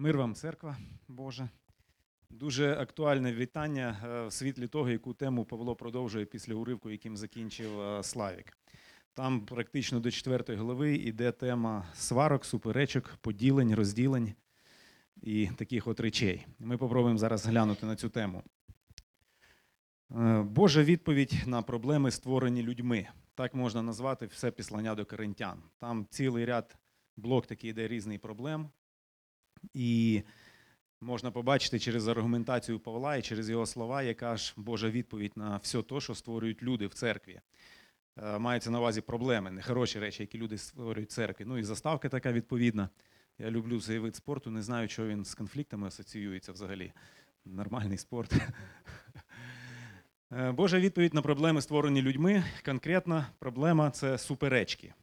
Мир вам, Церква Божа. Дуже актуальне вітання в світлі того, яку тему Павло продовжує після уривку, яким закінчив Славік. Там практично до 4 глави йде тема сварок, суперечок, поділень, розділень і таких от речей. Ми попробуємо зараз глянути на цю тему. Божа відповідь на проблеми, створені людьми. Так можна назвати все післання до Коринтян. Там цілий ряд, блок такий йде різних проблем. І можна побачити через аргументацію Павла і через його слова, яка ж Божа відповідь на все те, що створюють люди в церкві. Маються на увазі проблеми, нехороші речі, які люди створюють в церкві. Ну і заставка така відповідна. Я люблю цей вид спорту, не знаю, чого він з конфліктами асоціюється взагалі. Нормальний спорт. Божа відповідь на проблеми, створені людьми. Конкретна проблема – це суперечки.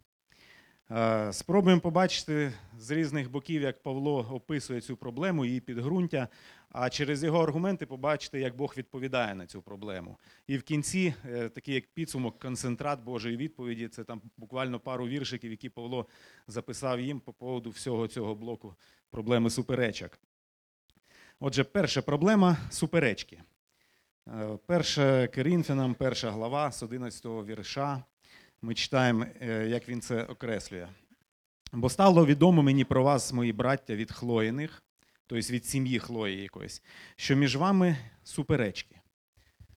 Спробуємо побачити з різних боків, як Павло описує цю проблему, її підґрунтя, а через його аргументи побачити, як Бог відповідає на цю проблему. І в кінці, такий як підсумок, концентрат Божої відповіді, це там буквально пару віршиків, які Павло записав їм по поводу всього цього блоку проблеми суперечок. Отже, перша проблема – суперечки. 1 Коринфянам, 1 глава, з 11 вірша. Ми читаємо, як він це окреслює. «Бо стало відомо мені про вас, мої браття, від Хлоїних, тобто від сім'ї Хлої якоїсь, що між вами суперечки».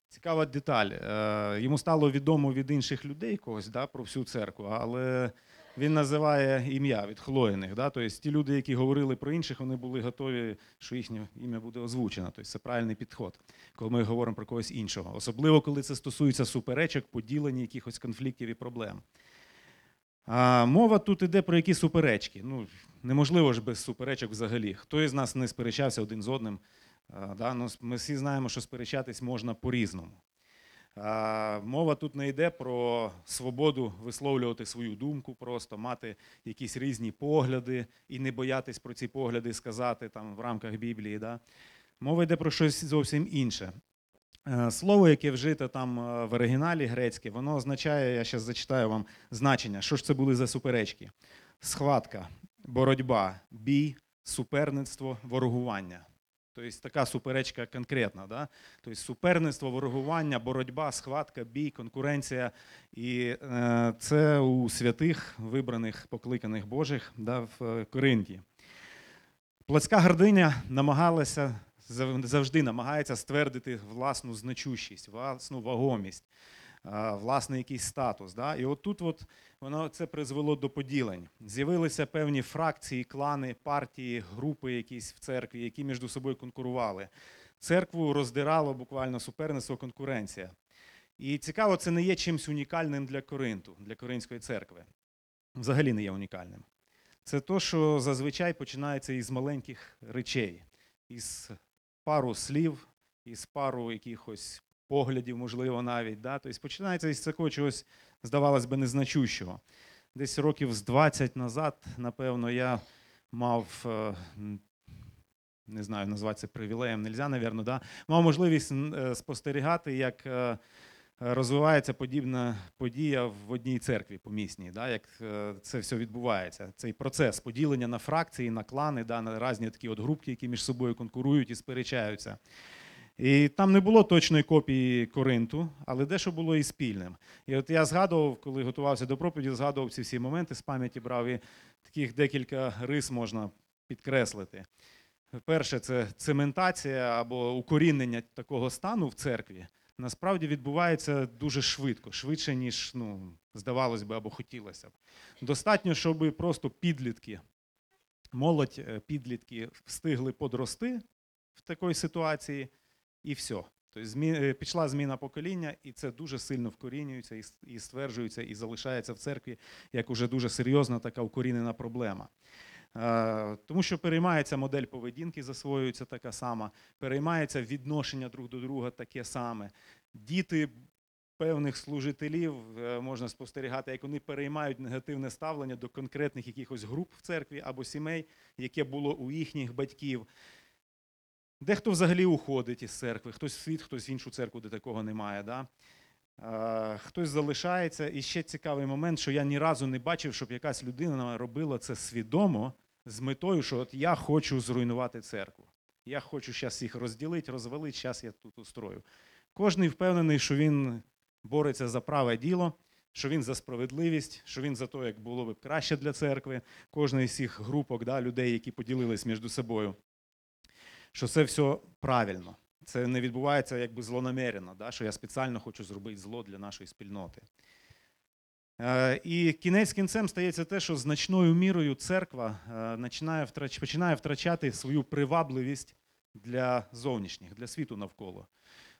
Цікава деталь. Йому стало відомо від інших людей когось, да, про всю церкву, але він називає ім'я від Хлоїних. Да? Тобто ті люди, які говорили про інших, вони були готові, що їхнє ім'я буде озвучено. Тобто це правильний підхід, коли ми говоримо про когось іншого. Особливо, коли це стосується суперечок, поділення якихось конфліктів і проблем. А мова тут іде про які суперечки. Ну, неможливо ж без суперечок взагалі. Хто із нас не сперечався один з одним? Да? Ну, ми всі знаємо, що сперечатись можна по-різному. Мова тут не йде про свободу висловлювати свою думку, просто мати якісь різні погляди і не боятись про ці погляди сказати там, в рамках Біблії. Да? Мова йде про щось зовсім інше. Слово, яке вжито там в оригіналі грецьке, воно означає, я зараз зачитаю вам значення, що ж це були за суперечки. Схватка, боротьба, бій, суперництво, ворогування. Тобто така суперечка конкретна. Да? Тобто суперництво, ворогування, боротьба, схватка, бій, конкуренція. І це у святих, вибраних, покликаних Божих, да, в Коринті. Плотська гординя намагалася, завжди намагається ствердити власну значущість, власну вагомість, власний якийсь статус. Да? І отут от воно це призвело до поділень. З'явилися певні фракції, клани, партії, групи якісь в церкві, які між собою конкурували. Церкву роздирало буквально суперництво, конкуренція. І цікаво, це не є чимось унікальним для Коринту, для коринської церкви. Взагалі не є унікальним. Це те, що зазвичай починається із маленьких речей, із пару слів, із пару якихось поглядів, можливо, навіть. Да? Тобто починається із такого чогось, здавалось би, незначущого. Десь років з 20 назад, напевно, я мав, не знаю, назвати це привілеєм, нельзя, напевно, да? Мав можливість спостерігати, як розвивається подібна подія в одній церкві помісній, да? Як це все відбувається. Цей процес поділення на фракції, на клани, да? На різні такі от групки, які між собою конкурують і сперечаються. І там не було точної копії Коринту, але дещо було і спільним. І от я згадував, коли готувався до проповіді, згадував ці всі моменти, з пам'яті брав, і таких декілька рис можна підкреслити. Перше, це цементація або укорінення такого стану в церкві насправді відбувається дуже швидко, швидше, ніж, ну, здавалось би, або хотілося б. Достатньо, щоб просто підлітки, молодь, підлітки встигли подрости в такій ситуації, і все. Тобто пішла зміна покоління, і це дуже сильно вкорінюється, і стверджується, і залишається в церкві, як уже дуже серйозна така укорінена проблема. Тому що переймається модель поведінки, засвоюється така сама, переймається відношення друг до друга таке саме. Діти певних служителів, можна спостерігати, як вони переймають негативне ставлення до конкретних якихось груп в церкві або сімей, яке було у їхніх батьків. Дехто взагалі уходить із церкви, хтось в світ, хтось в іншу церкву, де такого немає. Да? Хтось залишається. І ще цікавий момент, що я ні разу не бачив, щоб якась людина робила це свідомо з метою, що от я хочу зруйнувати церкву. Я хочу зараз їх розділити, розвалити, зараз я тут устрою. Кожний впевнений, що він бореться за праве діло, що він за справедливість, що він за те, як було б краще для церкви, кожної з цих групок, да, людей, які поділились між собою, що це все правильно. Це не відбувається якби злонамеренно, да, що я спеціально хочу зробити зло для нашої спільноти. І кінець кінцем стається те, що значною мірою церква починає втрачати свою привабливість для зовнішніх, для світу навколо.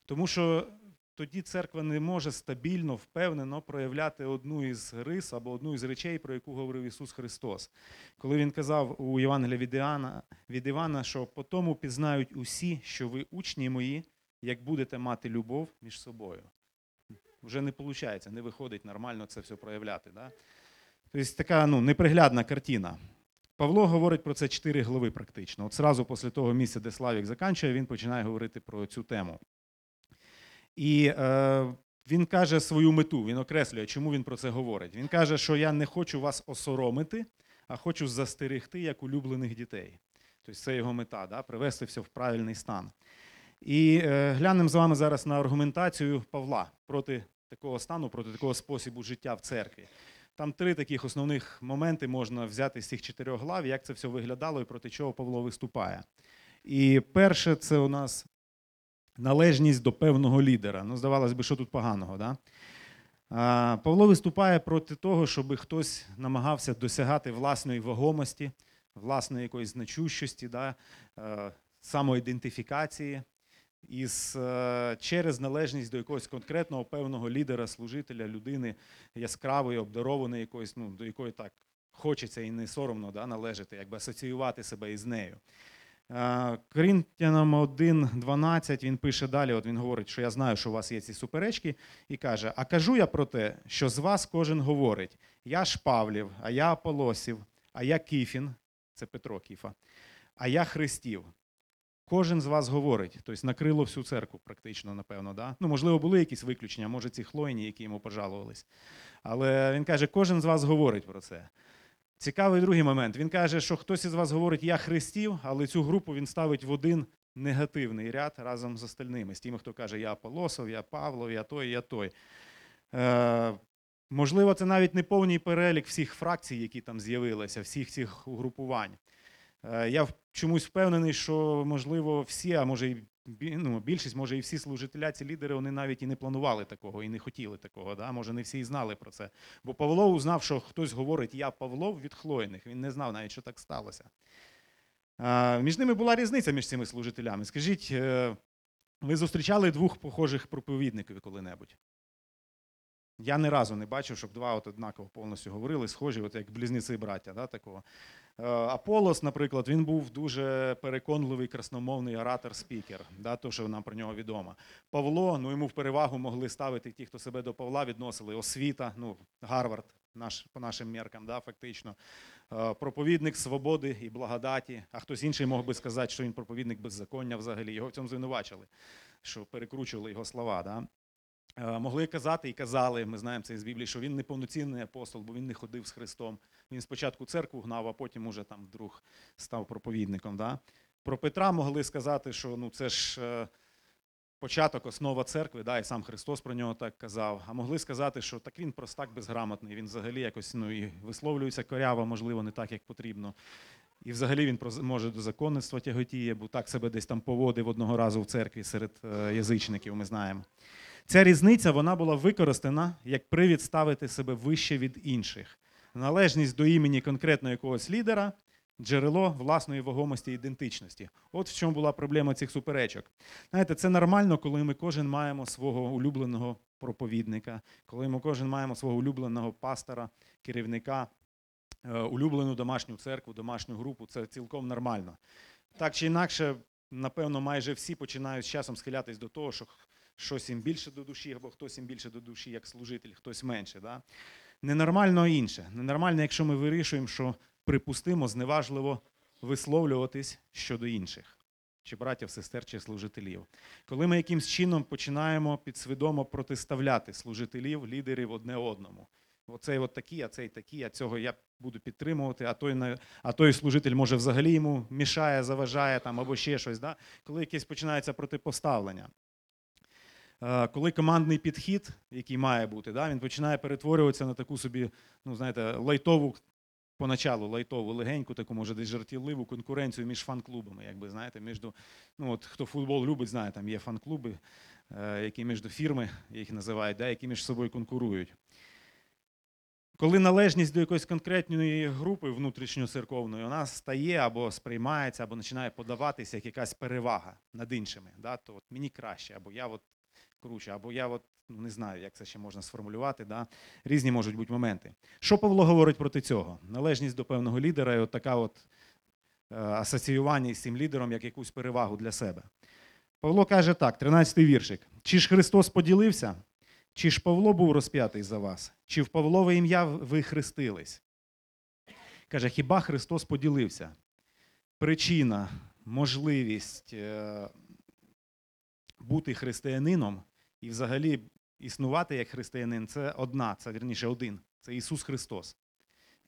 Тому що тоді церква не може стабільно, впевнено проявляти одну із рис або одну із речей, про яку говорив Ісус Христос. Коли Він казав у Євангелії від Івана, що «По тому пізнають усі, що ви учні мої, як будете мати любов між собою». Вже не виходить, не виходить нормально це все проявляти. Да? Тобто така неприглядна картина. Павло говорить про це 4 глави практично. От зразу після того місця, де Славік закінчує, він починає говорити про цю тему. І він каже свою мету, він окреслює, чому він про це говорить. Він каже, що я не хочу вас осоромити, а хочу застерегти як улюблених дітей. Тобто це його мета, да? Привести все в правильний стан. І глянемо з вами зараз на аргументацію Павла проти такого стану, проти такого способу життя в церкві. Там 3 таких основних моменти можна взяти з цих 4 глав, як це все виглядало і проти чого Павло виступає. І перше, це у нас належність до певного лідера. Ну, здавалось би, що тут поганого, да? Павло виступає проти того, щоб хтось намагався досягати власної вагомості, власної якоїсь значущості, да? Самоідентифікації, через належність до якогось конкретного певного лідера, служителя, людини яскравої, обдарованої якоїсь, до якої так хочеться і не соромно, да, належати, якби асоціювати себе із нею. Коринтянам 1:12 він пише далі, от він говорить, що я знаю, що у вас є ці суперечки, і каже, а кажу я про те, що з вас кожен говорить, я ж Павлів, а я Аполосів, а я Кіфін, це Петро Кіфа, а я Христів. Кожен з вас говорить, тобто накрило всю церкву практично, напевно. Да? Можливо, були якісь виключення, може ці хлойні, які йому пожалувались. Але він каже, кожен з вас говорить про це. Цікавий другий момент. Він каже, що хтось із вас говорить, я Христів, але цю групу він ставить в один негативний ряд разом з остальними. З тими, хто каже, я Аполосов, я Павлов, я той, я той. Можливо, це навіть не повний перелік всіх фракцій, які там з'явилися, всіх цих угрупувань. Я чомусь впевнений, що, можливо, всі, а може і більшість, може і всі служителя, ці лідери, вони навіть і не планували такого, і не хотіли такого, да? Може не всі і знали про це. Бо Павло узнав, що хтось говорить «я Павлов» від Хлоїних, він не знав навіть, що так сталося. Між ними була різниця між цими служителями. Скажіть, ви зустрічали 2 похожих проповідників коли-небудь? Я ні разу не бачив, щоб 2 однаково повністю говорили, схожі, як близнеці браття. Да, такого. Аполос, наприклад, він був дуже переконливий красномовний оратор-спікер, да, то, що нам про нього відомо. Павло, йому в перевагу могли ставити ті, хто себе до Павла відносили, освіта, Гарвард, по нашим міркам, да, фактично. Проповідник свободи і благодаті, а хтось інший мог би сказати, що він проповідник беззаконня взагалі, його в цьому звинувачили, що перекручували його слова, да. Могли казати і казали, ми знаємо це із Біблії, що він неповноцінний апостол, бо він не ходив з Христом. Він спочатку церкву гнав, а потім уже там вдруг став проповідником. Да? Про Петра могли сказати, що це ж початок, основа церкви, да? І сам Христос про нього так казав. А могли сказати, що так він простак безграмотний, він взагалі якось і висловлюється коряво, можливо, не так, як потрібно. І взагалі він може до законництва тяготіє, бо так себе десь там поводив одного разу в церкві серед язичників, ми знаємо. Ця різниця, вона була використана як привід ставити себе вище від інших. Належність до імені конкретно якогось лідера – джерело власної вагомості і ідентичності. От в чому була проблема цих суперечок. Знаєте, це нормально, коли ми кожен маємо свого улюбленого проповідника, коли ми кожен маємо свого улюбленого пастора, керівника, улюблену домашню церкву, домашню групу. Це цілком нормально. Так чи інакше, напевно, майже всі починають з часом схилятись до того, що щось їм більше до душі, або хтось їм більше до душі, як служитель, хтось менше. Да? Ненормально інше. Ненормально, якщо ми вирішуємо, що припустимо зневажливо висловлюватись щодо інших, чи братів, сестер, чи служителів. Коли ми якимсь чином починаємо підсвідомо протиставляти служителів, лідерів одне одному, оцей от такий, а цей такий, а цього я буду підтримувати, а той служитель, може, взагалі йому мішає, заважає там, або ще щось, да? Коли якесь починається протипоставлення. Коли командний підхід, який має бути, да, він починає перетворюватися на таку собі, ну, знаєте, лайтову, поначалу лайтову, легеньку, таку, може, десь жартівливу конкуренцію між фан-клубами, якби, знаєте, між, ну, от, хто футбол любить, знає, там є фан-клуби, які між фірми, їх називають, да, які між собою конкурують. Коли належність до якоїсь конкретної групи внутрішньоцерковної у нас стає або сприймається, або починає подаватися як якась перевага над іншими, да, то от мені краще, або я от круче, або я от, ну, не знаю, як це ще можна сформулювати, да? Різні можуть бути моменти. Що Павло говорить проти цього? Належність до певного лідера і от така от асоціювання з цим лідером як якусь перевагу для себе. Павло каже так, 13-й віршик. «Чи ж Христос поділився? Чи ж Павло був розп'ятий за вас? Чи в Павлове ім'я ви хрестились?» Каже, хіба Христос поділився? Причина, можливість бути християнином і взагалі існувати як християнин – це одна, це, вірніше, один. Це Ісус Христос.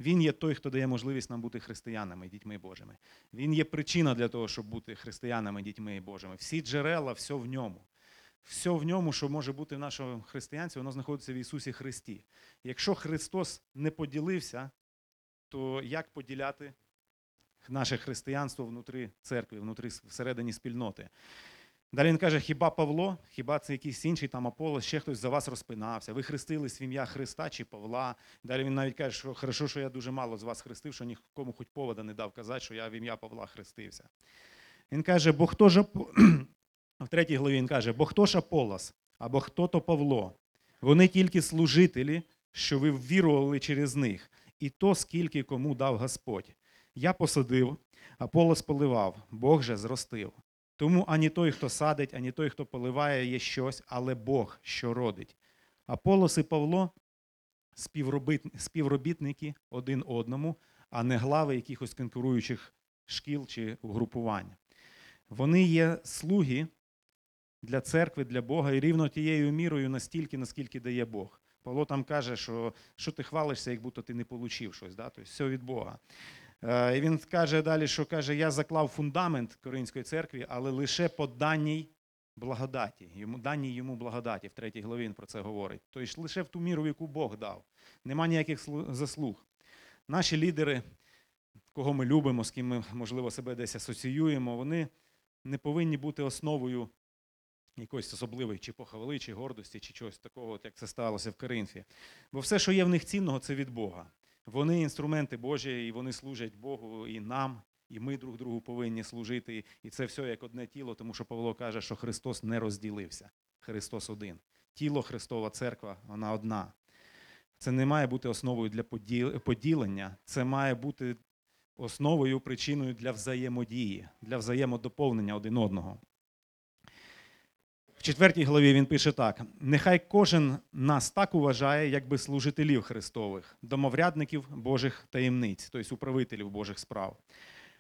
Він є той, хто дає можливість нам бути християнами, дітьми Божими. Він є причина для того, щоб бути християнами, дітьми Божими. Всі джерела, все в ньому. Все в ньому, що може бути в нашому християнстві, воно знаходиться в Ісусі Христі. Якщо Христос не поділився, то як поділяти наше християнство внутрі церкви, всередині спільноти? Далі він каже, хіба Павло, хіба це якийсь інший, там Аполос, ще хтось за вас розпинався, ви хрестились в ім'я Христа чи Павла. Далі він навіть каже, що хорошо, що я дуже мало з вас хрестив, що нікому хоч повода не дав казати, що я в ім'я Павла хрестився. Він каже, бо хто ж, в 3 главі він каже, бо хто ж Аполос, або хто то Павло, вони тільки служителі, що ви ввірували через них, і то, скільки кому дав Господь. Я посадив, Аполос поливав, Бог же зростив. Тому ані той, хто садить, ані той, хто поливає, є щось, але Бог, що родить. Аполос і Павло – співробітники один одному, а не глави якихось конкуруючих шкіл чи угрупувань. Вони є слуги для церкви, для Бога, і рівно тією мірою настільки, наскільки дає Бог. Павло там каже, що ти хвалишся, як будто ти не получив щось, да? Тобто все від Бога. І він каже далі, що каже, я заклав фундамент Коринської церкви, але лише по даній благодаті, даній йому благодаті, в 3 главі він про це говорить. Тобто лише в ту міру, яку Бог дав. Нема ніяких заслуг. Наші лідери, кого ми любимо, з ким ми, можливо, себе десь асоціюємо, вони не повинні бути основою якоїсь особливої чи похвали, чи гордості, чи чогось такого, як це сталося в Коринфі. Бо все, що є в них цінного, це від Бога. Вони інструменти Божі, і вони служать Богу і нам, і ми друг другу повинні служити. І це все як одне тіло, тому що Павло каже, що Христос не розділився. Христос один. Тіло Христова церква, вона одна. Це не має бути основою для поділення, це має бути основою, причиною для взаємодії, для взаємодоповнення один одного. В 4 главі він пише так. «Нехай кожен нас так уважає, якби служителів Христових, домоврядників Божих таємниць, тобто управителів Божих справ.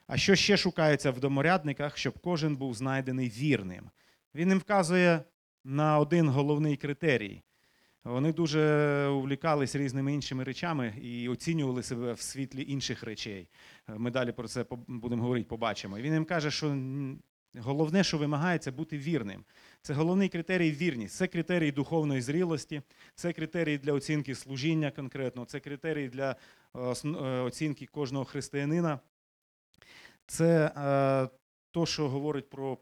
А що ще шукається в домоврядниках, щоб кожен був знайдений вірним?» Він їм вказує на один головний критерій. Вони дуже увлікались різними іншими речами і оцінювали себе в світлі інших речей. Ми далі про це будемо говорити, побачимо. І він їм каже, що головне, що вимагається, бути вірним. Це головний критерій вірність, це критерій духовної зрілості, це критерій для оцінки служіння конкретно, це критерій для оцінки кожного християнина. Це то, що говорить про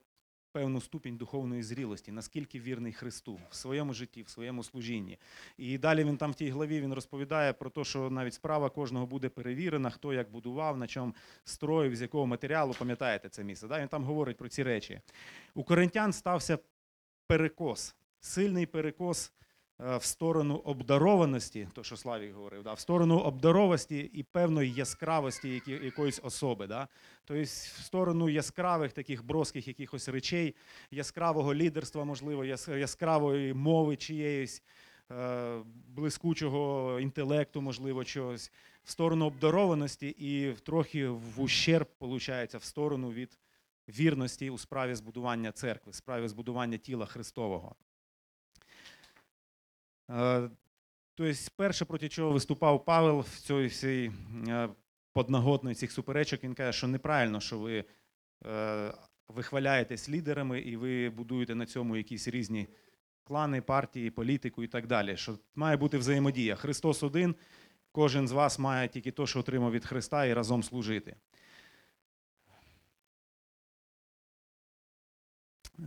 певну ступінь духовної зрілості, наскільки вірний Христу в своєму житті, в своєму служінні. І далі він там в тій главі він розповідає про те, що навіть справа кожного буде перевірена, хто як будував, на чому строїв, з якого матеріалу, пам'ятаєте це місце, да? Він там говорить про ці речі. У коринтян стався перекос, сильний перекос в сторону обдарованості, то, що Славік говорив, да? В сторону обдаровості і певної яскравості якоїсь особи. Да? Тобто в сторону яскравих таких броских якихось речей, яскравого лідерства, можливо, яскравої мови чиєїсь, блискучого інтелекту, можливо, чогось. В сторону обдарованості і трохи в ущерб, виходить, в сторону від вірності у справі збудування церкви, справі збудування тіла Христового. Тобто, перше, проти чого виступав Павел в цій всій подноготної цих суперечок, він каже, що неправильно, що ви хваляєтесь лідерами і ви будуєте на цьому якісь різні клани, партії, політику і так далі. Що має бути взаємодія. Христос один, кожен з вас має тільки те, що отримав від Христа, і разом служити.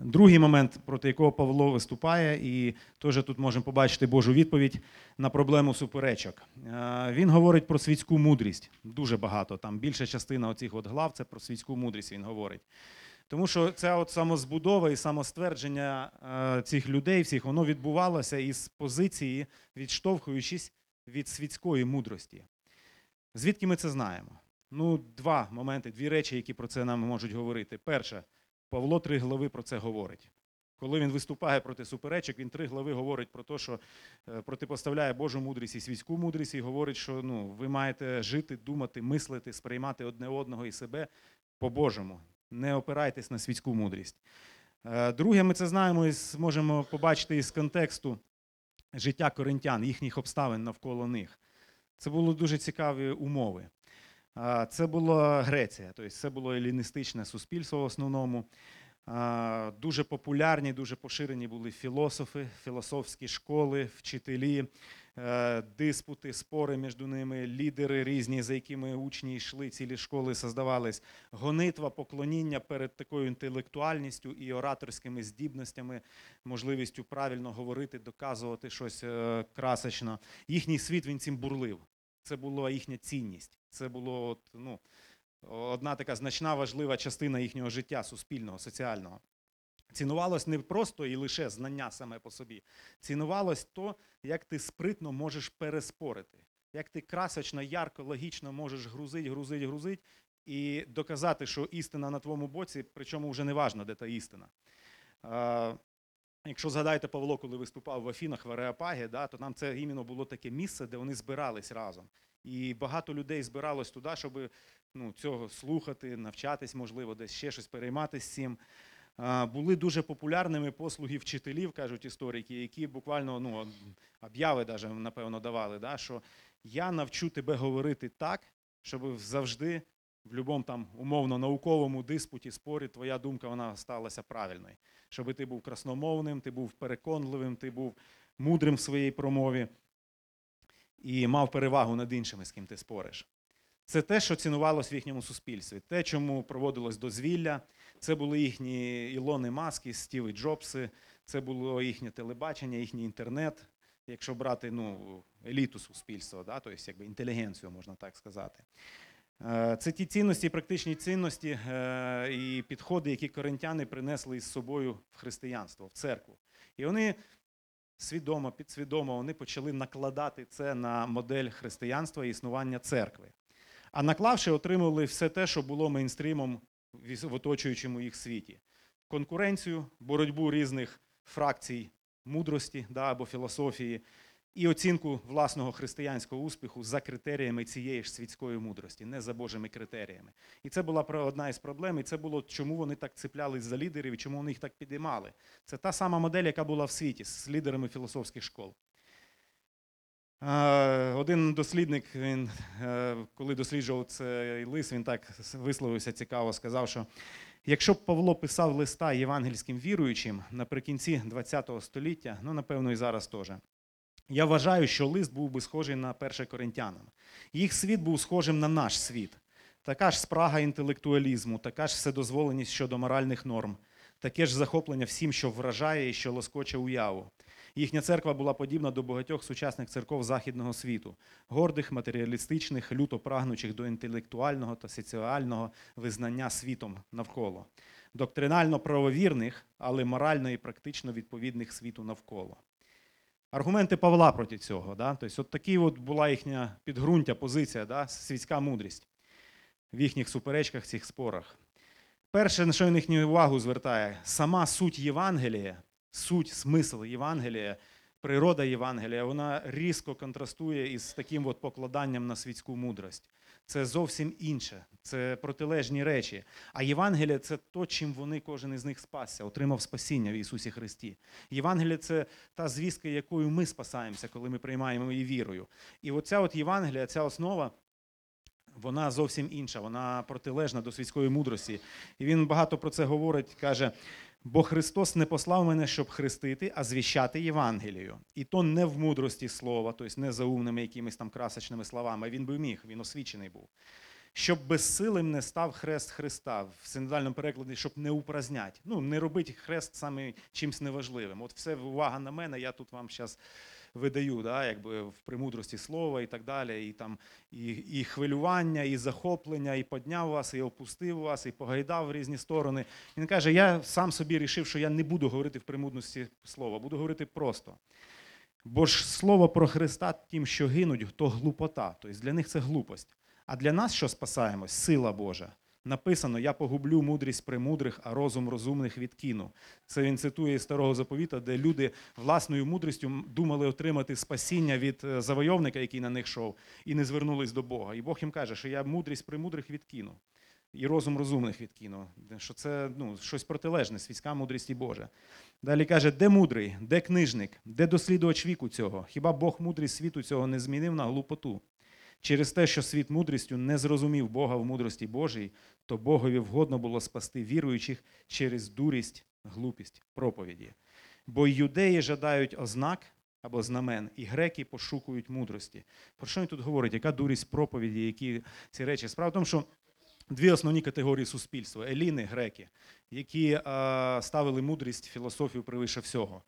Другий момент, проти якого Павло виступає, і теж тут можемо побачити Божу відповідь на проблему суперечок. Він говорить про світську мудрість. Дуже багато. Там більша частина оцих от глав – це про світську мудрість він говорить. Тому що ця от самозбудова і самоствердження цих людей, всіх, воно відбувалося із позиції, відштовхуючись від світської мудрості. Звідки ми це знаємо? Ну, два моменти, дві речі, які про це нам можуть говорити. Перше. Павло три глави про це говорить. Коли він виступає проти суперечок, він три глави говорить про те, що протипоставляє Божу мудрість і світську мудрість, і говорить, що ви маєте жити, думати, мислити, сприймати одне одного і себе по-божому. Не опирайтесь на світську мудрість. Друге, ми це знаємо і можемо побачити із контексту життя коринтян, їхніх обставин навколо них. Це були дуже цікаві умови. Це була Греція, тобто це було еліністичне суспільство в основному. Дуже популярні, дуже поширені були філософи, філософські школи, вчителі, диспути, спори між ними, лідери різні, за якими учні йшли, цілі школи создавались. Гонитва, поклоніння перед такою інтелектуальністю і ораторськими здібностями, можливістю правильно говорити, доказувати щось красочно. Їхній світ, він цим бурлив. Це була їхня цінність. Це була одна така значна важлива частина їхнього життя суспільного, соціального. Цінувалось не просто і лише знання саме по собі. Цінувалось то, як ти спритно можеш переспорити. Як ти красочно, ярко, логічно можеш грузить і доказати, що істина на твоєму боці, причому вже не важно, де та істина. Якщо згадаєте, Павло, коли виступав в Афінах, в Ареопагі, то нам це іменно було таке місце, де вони збирались разом. І багато людей збиралось туди, щоб цього слухати, навчатись, можливо, десь ще щось перейматися цим. Були дуже популярними послуги вчителів, кажуть історики, які буквально об'яви даже, напевно, давали, що я навчу тебе говорити так, щоб завжди в будь-якому там умовно науковому диспуті, спорі, твоя думка, вона сталася правильною. Щоб ти був красномовним, ти був переконливим, ти був мудрим в своїй промові і мав перевагу над іншими, з ким ти спориш. Це те, що цінувалось в їхньому суспільстві, те, чому проводилось дозвілля. Це були їхні Ілони Маски, Стіви Джобси, це було їхнє телебачення, їхній інтернет, якщо брати еліту суспільства, тобто якби інтелігенцію, можна так сказати. Це ті цінності, практичні цінності і підходи, які коринтяни принесли із собою в християнство, в церкву. І вони свідомо, підсвідомо, вони почали накладати це на модель християнства і існування церкви. А наклавши, отримали все те, що було мейнстрімом в оточуючому їх світі. Конкуренцію, боротьбу різних фракцій мудрості або філософії, і оцінку власного християнського успіху за критеріями цієї ж світської мудрості, не за Божими критеріями. І це була одна із проблем, і це було, чому вони так цеплялись за лідерів, і чому вони їх так підіймали. Це та сама модель, яка була в світі з лідерами філософських школ. Один дослідник, він, коли досліджував цей лист, він так висловився цікаво, сказав, що якщо б Павло писав листа євангельським віруючим наприкінці ХХ століття, напевно, і зараз теж, я вважаю, що лист був би схожий на 1 Коринтянам. Їх світ був схожим на наш світ. Така ж спрага інтелектуалізму, така ж вседозволеність щодо моральних норм, таке ж захоплення всім, що вражає і що лоскоче уяву. Їхня церква була подібна до багатьох сучасних церков західного світу, гордих, матеріалістичних, люто прагнучих до інтелектуального та соціального визнання світом навколо. Доктринально правовірних, але морально і практично відповідних світу навколо. Аргументи Павла проти цього. Тобто, така була їхня підґрунтя, позиція, світська мудрість в їхніх суперечках, цих спорах. Перше, на що він їхню увагу звертає, сама суть Євангелія, суть, смисл Євангелія, природа Євангелія, вона різко контрастує із таким покладанням на світську мудрость. це зовсім інше, це протилежні речі. А Євангелія – це то, чим вони, кожен із них спасся, отримав спасіння в Ісусі Христі. Євангелія – це та звістка, якою ми спасаємося, коли ми приймаємо її вірою. І оця от Євангелія, ця основа, вона зовсім інша, вона протилежна до світської мудрості. І він багато про це говорить, каже: «Бо Христос не послав мене, щоб хрестити, а звіщати Євангелію. І то не в мудрості слова, тобто не заумними якимись там красочними словами, він би міг, він освічений був. Щоб безсилим не став хрест Христа», в синодальному перекладі, щоб не упразнять. Ну, не робить хрест саме чимось неважливим. От все увага на мене, я тут вам зараз видаю, да, якби в премудрості слова і так далі, і там і хвилювання, і захоплення, і підняв вас, і опустив вас, і погайдав в різні сторони. Він каже: я сам собі рішив, що я не буду говорити в премудрості слова, буду говорити просто. Бо ж слово про Христа тим, що гинуть, то глупота, тобто для них це глупость. А для нас, що спасаємось, сила Божа. Написано: я погублю мудрість премудрих, а розум розумних відкину. Це він цитує з Старого Заповіта, де люди власною мудрістю думали отримати спасіння від завойовника, який на них йшов, і не звернулись до Бога. І Бог їм каже, що я мудрість премудрих відкину, і розум розумних відкину. Що це, ну, щось протилежне, світська мудрість Божа. Далі каже: де мудрий, де книжник, де дослідувач віку цього? Хіба Бог мудрість світу цього не змінив на глупоту? Через те, що світ мудрістю не зрозумів Бога в мудрості Божій, то Богові вгодно було спасти віруючих через дурість, глупість проповіді. Бо юдеї жадають ознак або знамен, і греки пошукують мудрості. Про що він тут говорить? Яка дурість проповіді, які ці речі? Справа в тому, що дві основні категорії суспільства – еліни, греки, які ставили мудрість, філософію превише всього.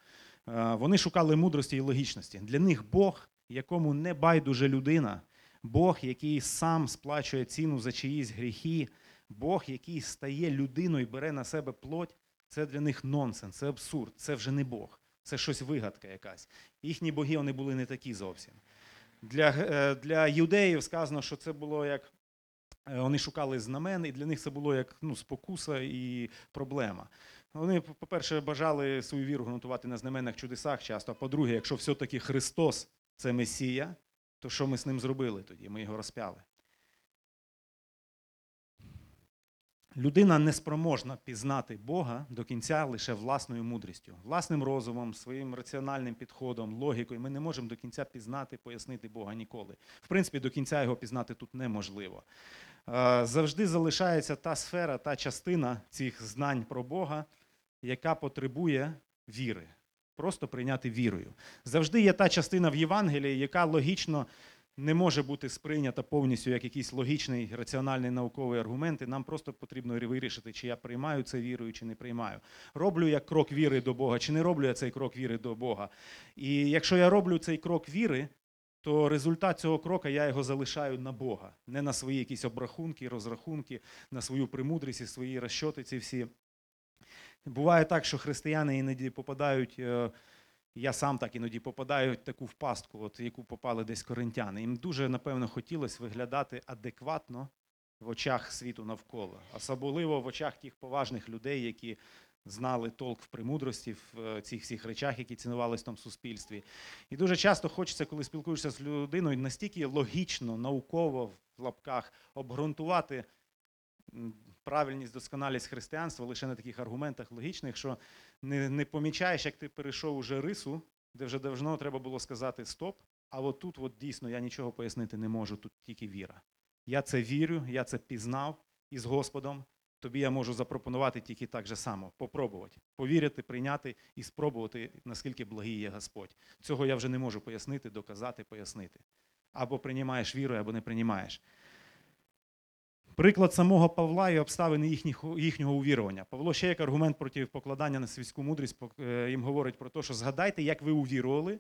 Вони шукали мудрості і логічності. Для них Бог, якому не байдуже людина, Бог, який сам сплачує ціну за чиїсь гріхи, Бог, який стає людиною і бере на себе плоть, це для них нонсенс, це абсурд, це вже не Бог, це щось вигадка якась. Їхні боги, вони були не такі зовсім. Для юдеїв сказано, що це було як, вони шукали знамен, і для них це було як, ну, спокуса і проблема. Вони, по-перше, бажали свою віру ґрунтувати на знаменах, чудесах часто, а по-друге, якщо все-таки Христос – це Месія, то що ми з ним зробили тоді? Ми його розп'яли. Людина неспроможна пізнати Бога до кінця лише власною мудрістю. Власним розумом, своїм раціональним підходом, логікою ми не можемо до кінця пізнати, пояснити Бога ніколи. В принципі, до кінця його пізнати тут неможливо. Завжди залишається та сфера, та частина цих знань про Бога, яка потребує віри. Просто прийняти вірою. Завжди є та частина в Євангелії, яка логічно не може бути сприйнята повністю як якийсь логічний, раціональний науковий аргумент, і нам просто потрібно вирішити, чи я приймаю це вірою, чи не приймаю. Роблю я крок віри до Бога, чи не роблю я цей крок віри до Бога. І якщо я роблю цей крок віри, то результат цього крока, я його залишаю на Бога, не на свої якісь обрахунки, розрахунки, на свою премудрість, свої розчоти ці всі. Буває так, що християни іноді попадають, я сам так іноді попадаю в таку впастку, от яку попали десь коринтяни. Їм дуже, напевно, хотілося виглядати адекватно в очах світу навколо, особливо в очах тих поважних людей, які знали толк в премудрості, в цих всіх речах, які цінувались в тому суспільстві. І дуже часто хочеться, коли спілкуєшся з людиною, настільки логічно, науково, в лапках, обґрунтувати правильність, досконалість християнства лише на таких аргументах логічних, що не помічаєш, як ти перейшов уже рису, де вже давно треба було сказати «стоп», а отут от дійсно я нічого пояснити не можу, тут тільки віра. Я це вірю, я це пізнав із Господом, тобі я можу запропонувати тільки так же само, попробувати, повірити, прийняти і спробувати, наскільки благий є Господь. Цього я вже не можу пояснити, доказати, пояснити. Або приймаєш віру, або не приймаєш. Приклад самого Павла і обставини їхнього увірування. Павло ще як аргумент проти покладання на світську мудрість їм говорить про те, що згадайте, як ви увірували.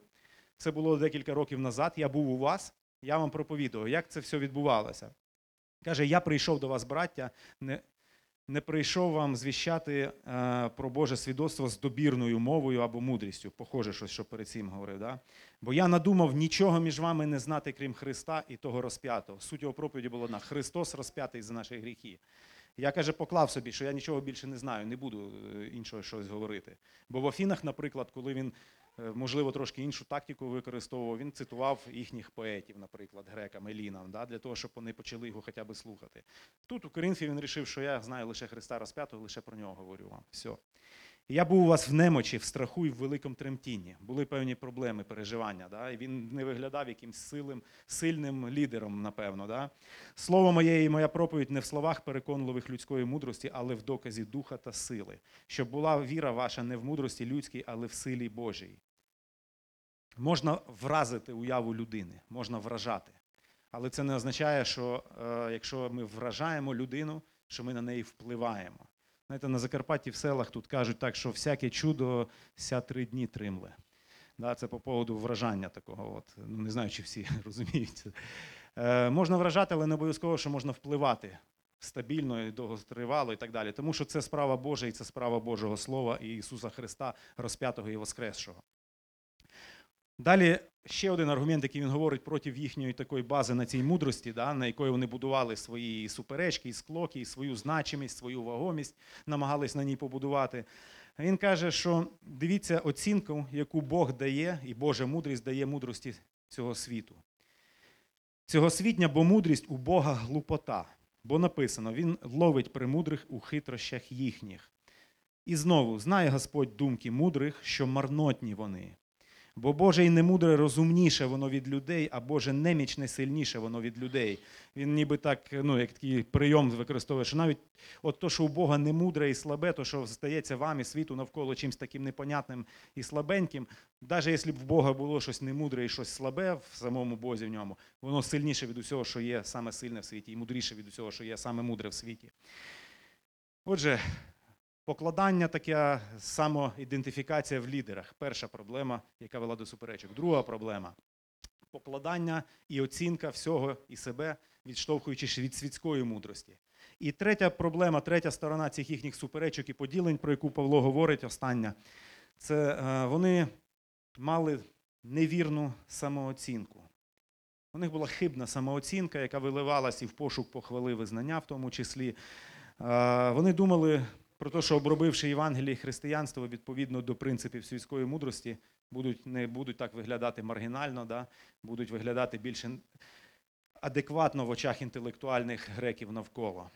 Це було декілька років назад, я був у вас, я вам проповідував, як це все відбувалося. Каже, я прийшов до вас, браття, не прийшов вам звіщати про Боже свідоцтво з добірною мовою або мудрістю. Похоже, щось, що перед цим говорив. Да? Бо я надумав нічого між вами не знати, крім Христа і того розп'ятого. Суть його проповіді була одна. Христос розп'ятий за наші гріхи. Я, каже, поклав собі, що я нічого більше не знаю, не буду іншого щось говорити. Бо в Афінах, наприклад, коли він можливо, трошки іншу тактику використовував. Він цитував їхніх поетів, наприклад, грекам, елінам, да, для того, щоб вони почали його хоча б слухати. Тут у Коринфі він вирішив, що я знаю лише Христа розп'ятого, лише про нього говорю вам. Все. Я був у вас в немочі, в страху і в великому тремтінні. Були певні проблеми, переживання. Да? І він не виглядав якимсь сильним лідером, напевно. Да? Слово моє і моя проповідь не в словах переконливих людської мудрості, але в доказі духа та сили. Щоб була віра ваша не в мудрості людській, але в силі Божій. Можна вразити уяву людини, можна вражати. Але це не означає, що якщо ми вражаємо людину, що ми на неї впливаємо. Знаєте, на Закарпатті в селах тут кажуть так, що всяке чудо ся 3 дні тримле. Да, це по поводу вражання такого. От. Ну, не знаю, чи всі розуміють. Можна вражати, але не обов'язково, що можна впливати стабільно і довготривало і так далі. Тому що це справа Божа і це справа Божого Слова і Ісуса Христа, розп'ятого і воскресшого. Далі ще один аргумент, який він говорить проти їхньої такої бази на цій мудрості, да, на якої вони будували свої суперечки, і склоки, і свою значимість, свою вагомість, намагались на ній побудувати. Він каже, що дивіться оцінку, яку Бог дає, і Божа мудрість дає мудрості цього світу. Цьогосвітня, бо мудрість у Бога глупота, бо написано, він ловить премудрих у хитрощах їхніх. І знову, знає Господь думки мудрих, що марнотні вони. Бо Боже і немудре розумніше воно від людей, а Боже немічне сильніше воно від людей. Він ніби так, ну, як такий прийом використовує, що навіть от то, що у Бога немудре і слабе, то, що стається вам і світу навколо чимось таким непонятним і слабеньким, навіть якщо б в Бога було щось немудре і щось слабе в самому Бозі в ньому, воно сильніше від усього, що є саме сильне в світі, і мудріше від усього, що є саме мудре в світі. Отже, покладання, така самоідентифікація в лідерах. Перша проблема, яка вела до суперечок. Друга проблема – покладання і оцінка всього і себе, відштовхуючись від світської мудрості. І третя проблема, третя сторона цих їхніх суперечок і поділень, про яку Павло говорить остання, це вони мали невірну самооцінку. У них була хибна самооцінка, яка виливалась і в пошук похвали визнання, в тому числі. Вони думали про те, що обробивши Євангеліє християнство відповідно до принципів світської мудрості, не будуть так виглядати маргінально, да? Будуть виглядати більш адекватно в очах інтелектуальних греків навколо.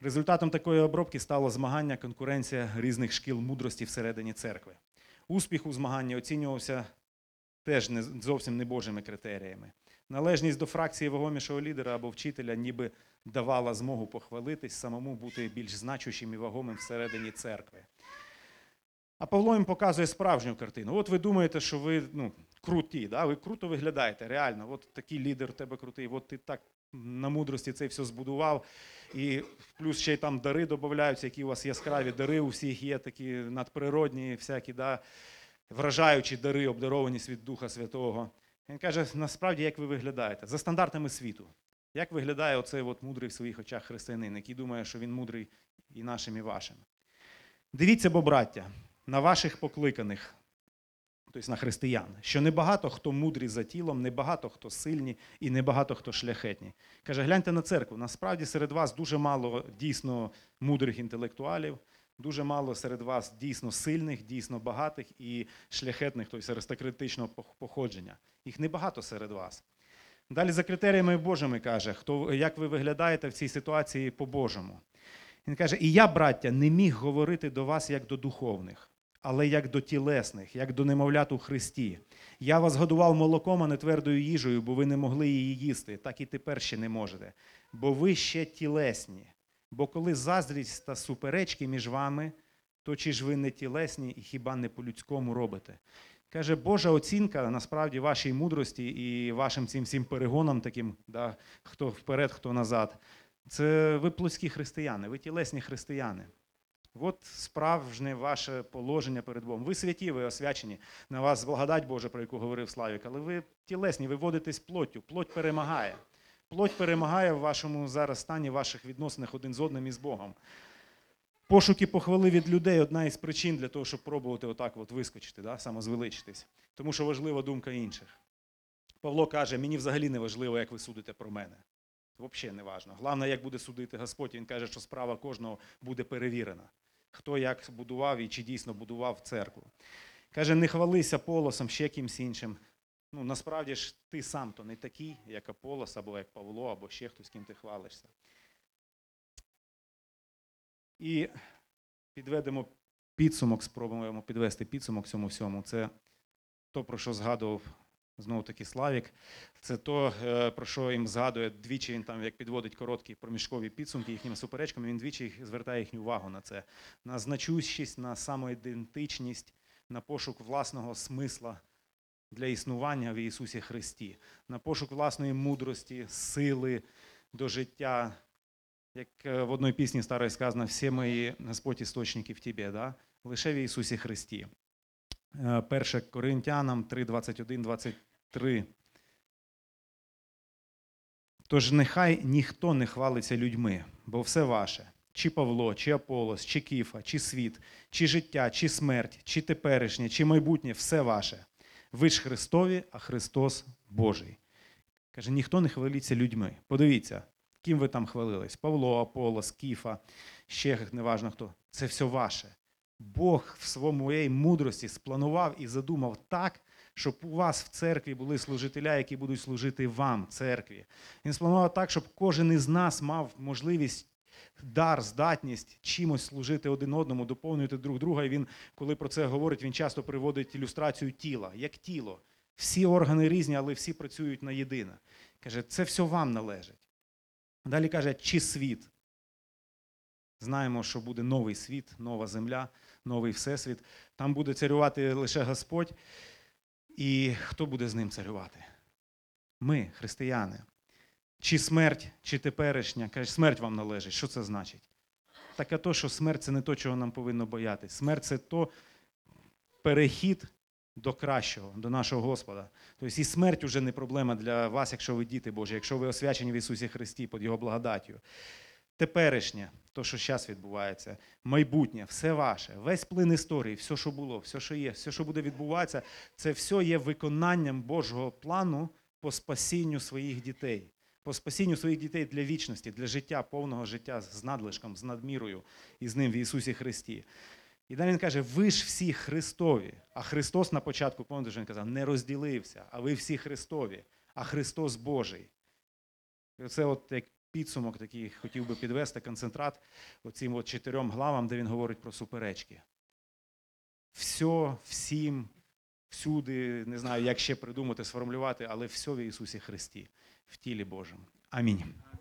Результатом такої обробки стало змагання, конкуренція різних шкіл мудрості всередині церкви. Успіх у змаганні оцінювався теж не зовсім небожими критеріями. Належність до фракції вагомішого лідера або вчителя ніби давала змогу похвалитись, самому бути більш значущим і вагомим всередині церкви. А Павло їм показує справжню картину. От ви думаєте, що ви круті, да? Ви круто виглядаєте, реально. От такий лідер у тебе крутий, от ти так на мудрості це все збудував. І плюс ще й там дари додаються, які у вас яскраві дари, у всіх є такі надприродні, всякі, да? Вражаючі дари, обдарованість від Духа Святого. Він каже, насправді, як ви виглядаєте? За стандартами світу. Як виглядає оцей от мудрий в своїх очах християнин, який думає, що він мудрий і нашим, і вашим? Дивіться, бо, браття, на ваших покликаних, тобто на християн, що небагато хто мудрі за тілом, небагато хто сильні і небагато хто шляхетні. Каже, гляньте на церкву, насправді серед вас дуже мало дійсно мудрих інтелектуалів, дуже мало серед вас дійсно сильних, дійсно багатих і шляхетних, тобто аристократичного походження. Їх небагато серед вас. Далі за критеріями Божими каже, як ви виглядаєте в цій ситуації по-божому. Він каже, і я, браття, не міг говорити до вас як до духовних, але як до тілесних, як до немовлят у Христі. Я вас годував молоком, а не твердою їжею, бо ви не могли її їсти, так і тепер ще не можете. Бо ви ще тілесні. Бо коли заздрість та суперечки між вами, то чи ж ви не тілесні і хіба не по-людському робите? Каже, Божа оцінка насправді вашій мудрості і вашим цим всім перегонам таким, да, хто вперед, хто назад. Це ви плотські християни, ви тілесні християни. От справжнє ваше положення перед Богом. Ви святі, ви освячені, на вас благодать Божа, про яку говорив Славік, але ви тілесні, ви водитесь плоттю, плоть перемагає. Плоть перемагає в вашому зараз стані, в ваших відносинах один з одним і з Богом. Пошуки похвали від людей – одна із причин для того, щоб пробувати отак от вискочити, да, самозвеличитись. Тому що важлива думка інших. Павло каже, мені взагалі не важливо, як ви судите про мене. Взагалі не важливо. Головне, як буде судити Господь. Він каже, що справа кожного буде перевірена. Хто як будував і чи дійсно будував церкву. Каже, не хвалися Аполосом, ще кимсь іншим. Ну, насправді ж ти сам то не такий, як Аполос, або як Павло, або ще хтось, ким ти хвалишся. І підведемо підсумок, спробуємо підвести підсумок цьому всьому. Це то, про що згадував знову-таки Славік. Це то, про що їм згадує двічі, він там як підводить короткі проміжкові підсумки їхніми суперечками, він двічі звертає їхню увагу на це. На значущість, на самоідентичність, на пошук власного смисла для існування в Ісусі Христі, на пошук власної мудрості, сили до життя. Як в одній пісні старої сказано, «Всі мої, Господь, істочники в Тебе», да? Лише в Ісусі Христі. 1 Коринтянам 3, 21, 23. «Тож нехай ніхто не хвалиться людьми, бо все ваше, чи Павло, чи Аполос, чи Кіфа, чи світ, чи життя, чи смерть, чи теперішнє, чи майбутнє – все ваше. Ви ж Христові, а Христос Божий». Каже, ніхто не хвалиться людьми. Подивіться, ким ви там хвалились? Павло, Аполос, Кіфа, ще неважно хто. Це все ваше. Бог в своїй мудрості спланував і задумав так, щоб у вас в церкві були служителя, які будуть служити вам, церкві. Він спланував так, щоб кожен із нас мав можливість, дар, здатність чимось служити один одному, доповнювати друг друга. І він, коли про це говорить, він часто приводить ілюстрацію тіла, як тіло. Всі органи різні, але всі працюють на єдине. Каже, це все вам належить. Далі каже, чи світ. Знаємо, що буде новий світ, нова земля, новий всесвіт. Там буде царювати лише Господь. І хто буде з ним царювати? Ми, християни. Чи смерть, чи теперішня. Каже, смерть вам належить. Що це значить? Так а то, що смерть – це не то, чого нам повинно боятися. Смерть – це то перехід до кращого, до нашого Господа. Тобто і смерть уже не проблема для вас, якщо ви діти Божі, якщо ви освячені в Ісусі Христі під Його благодаттю. Теперішнє, то, що зараз відбувається, майбутнє, все ваше, весь плин історії, все, що було, все, що є, все, що буде відбуватися, це все є виконанням Божого плану по спасінню своїх дітей. По спасінню своїх дітей для вічності, для життя, повного життя з надлишком, з надмірою і з ним в Ісусі Христі. І далі він каже, ви ж всі Христові. А Христос на початку, помните, що він казав, не розділився, а ви всі Христові, а Христос Божий. І це от як підсумок такий хотів би підвести, концентрат оцим от 4 главам, де він говорить про суперечки. Все, всім, всюди, не знаю, як ще придумати, сформулювати, але все в Ісусі Христі, в тілі Божому. Амінь.